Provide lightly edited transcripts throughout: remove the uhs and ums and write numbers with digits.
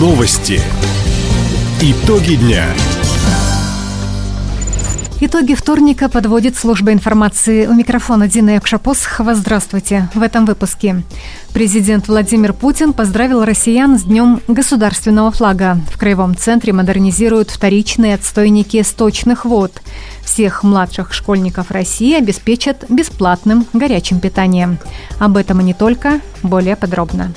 Новости. Итоги дня. Итоги вторника подводит служба информации. У микрофона Дина Иокша-Посохова. Здравствуйте. В этом выпуске. Президент Владимир Путин поздравил россиян с Днем государственного флага. В Краевом центре модернизируют вторичные отстойники сточных вод. Всех младших школьников России обеспечат бесплатным горячим питанием. Об этом и не только. Более подробно.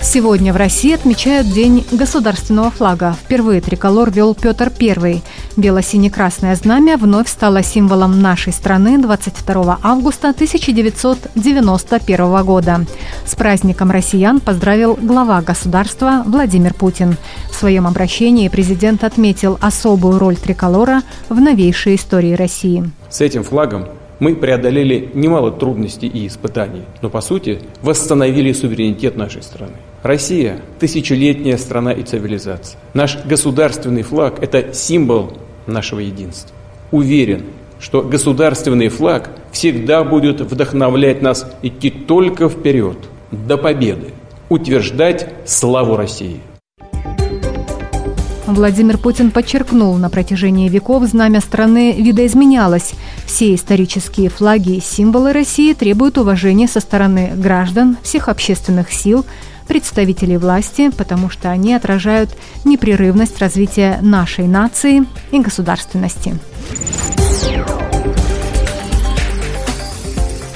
Сегодня в России отмечают День государственного флага. Впервые триколор вел Петр I. Бело-сине-красное знамя вновь стало символом нашей страны 22 августа 1991 года. С праздником россиян поздравил глава государства Владимир Путин. В своем обращении президент отметил особую роль триколора в новейшей истории России. С этим флагом мы преодолели немало трудностей и испытаний, но, по сути, восстановили суверенитет нашей страны. Россия – тысячелетняя страна и цивилизация. Наш государственный флаг – это символ нашего единства. Уверен, что государственный флаг всегда будет вдохновлять нас идти только вперед, до победы, утверждать славу России. Владимир Путин подчеркнул, на протяжении веков знамя страны видоизменялось. Все исторические флаги и символы России требуют уважения со стороны граждан, всех общественных сил, представителей власти, потому что они отражают непрерывность развития нашей нации и государственности.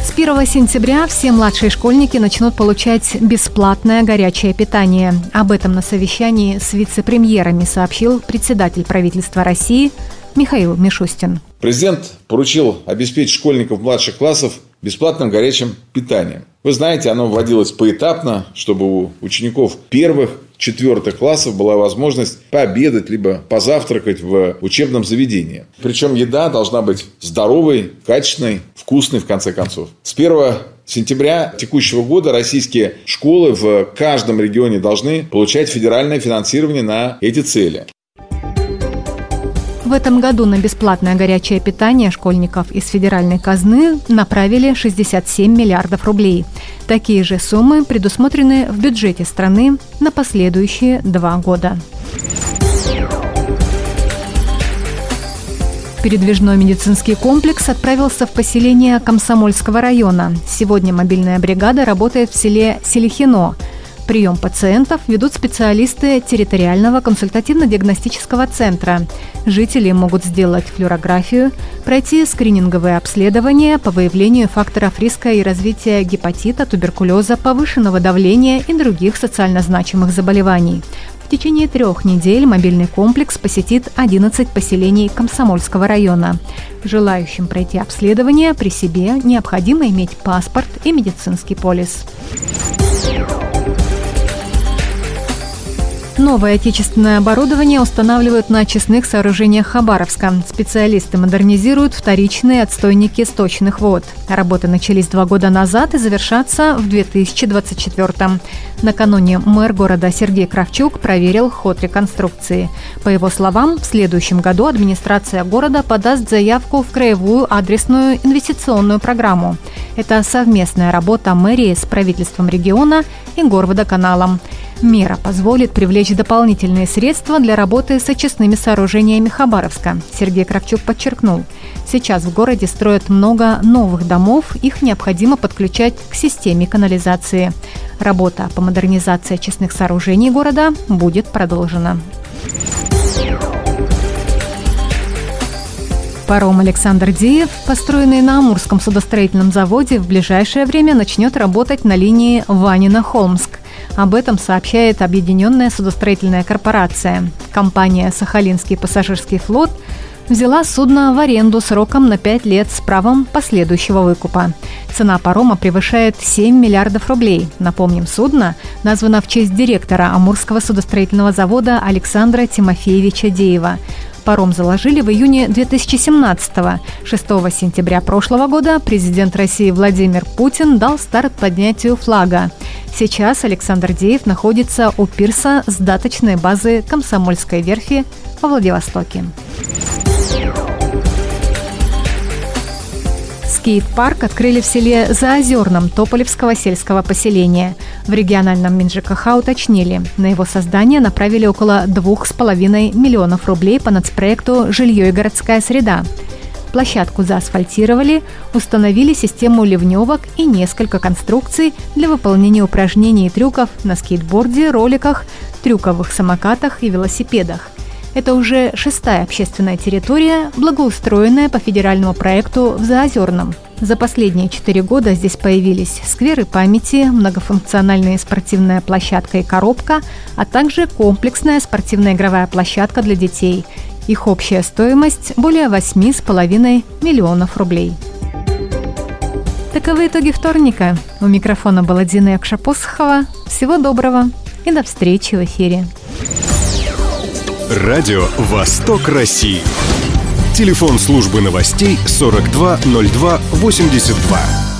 С 1 сентября все младшие школьники начнут получать бесплатное горячее питание. Об этом на совещании с вице-премьерами сообщил председатель правительства России Михаил Мишустин. Президент поручил обеспечить школьников младших классов бесплатным горячим питанием. Вы знаете, оно вводилось поэтапно, чтобы у учеников первых, четвертых классов была возможность пообедать, либо позавтракать в учебном заведении. Причем еда должна быть здоровой, качественной, вкусной, в конце концов. С 1 сентября текущего года российские школы в каждом регионе должны получать федеральное финансирование на эти цели. В этом году на бесплатное горячее питание школьников из федеральной казны направили 67 миллиардов рублей. Такие же суммы предусмотрены в бюджете страны на последующие 2 года. Передвижной медицинский комплекс отправился в поселение Комсомольского района. Сегодня мобильная бригада работает в селе Селихино. Прием пациентов ведут специалисты территориального консультативно-диагностического центра. Жители могут сделать флюорографию, пройти скрининговые обследования по выявлению факторов риска и развития гепатита, туберкулеза, повышенного давления и других социально значимых заболеваний. В течение 3 недель мобильный комплекс посетит 11 поселений Комсомольского района. Желающим пройти обследование при себе необходимо иметь паспорт и медицинский полис. Новое отечественное оборудование устанавливают на очистных сооружениях Хабаровска. Специалисты модернизируют вторичные отстойники сточных вод. Работы начались 2 года назад и завершатся в 2024-м. Накануне мэр города Сергей Кравчук проверил ход реконструкции. По его словам, в следующем году администрация города подаст заявку в краевую адресную инвестиционную программу. Это совместная работа мэрии с правительством региона и горводоканалом. Мера позволит привлечь дополнительные средства для работы с очистными сооружениями Хабаровска. Сергей Кравчук подчеркнул, сейчас в городе строят много новых домов, их необходимо подключать к системе канализации. Работа по модернизации очистных сооружений города будет продолжена. Паром «Александр Деев», построенный на Амурском судостроительном заводе, в ближайшее время начнет работать на линии Ванино-Холмск. Об этом сообщает Объединенная судостроительная корпорация. Компания «Сахалинский пассажирский флот» взяла судно в аренду сроком на 5 лет с правом последующего выкупа. Цена парома превышает 7 миллиардов рублей. Напомним, судно названо в честь директора Амурского судостроительного завода Александра Тимофеевича Деева. Паром заложили в июне 2017-го. 6 сентября прошлого года президент России Владимир Путин дал старт поднятию флага. Сейчас Александр Деев находится у пирса сдаточной базы Комсомольской верфи во Владивостоке. С скейт-парк открыли в селе Заозерном Тополевского сельского поселения. В региональном Минжикаха уточнили, на его создание направили около 2,5 миллионов рублей по нацпроекту «Жилье и городская среда». Площадку заасфальтировали, установили систему ливневок и несколько конструкций для выполнения упражнений и трюков на скейтборде, роликах, трюковых самокатах и велосипедах. Это уже 6-я общественная территория, благоустроенная по федеральному проекту в Заозерном. За последние 4 года здесь появились скверы памяти, многофункциональная спортивная площадка и коробка, а также комплексная спортивно-игровая площадка для детей. Их общая стоимость – более 8,5 миллионов рублей. Таковы итоги вторника. У микрофона была Дина Иокша-Посохова. Всего доброго и до встречи в эфире. Радио «Восток России». Телефон службы новостей 420282.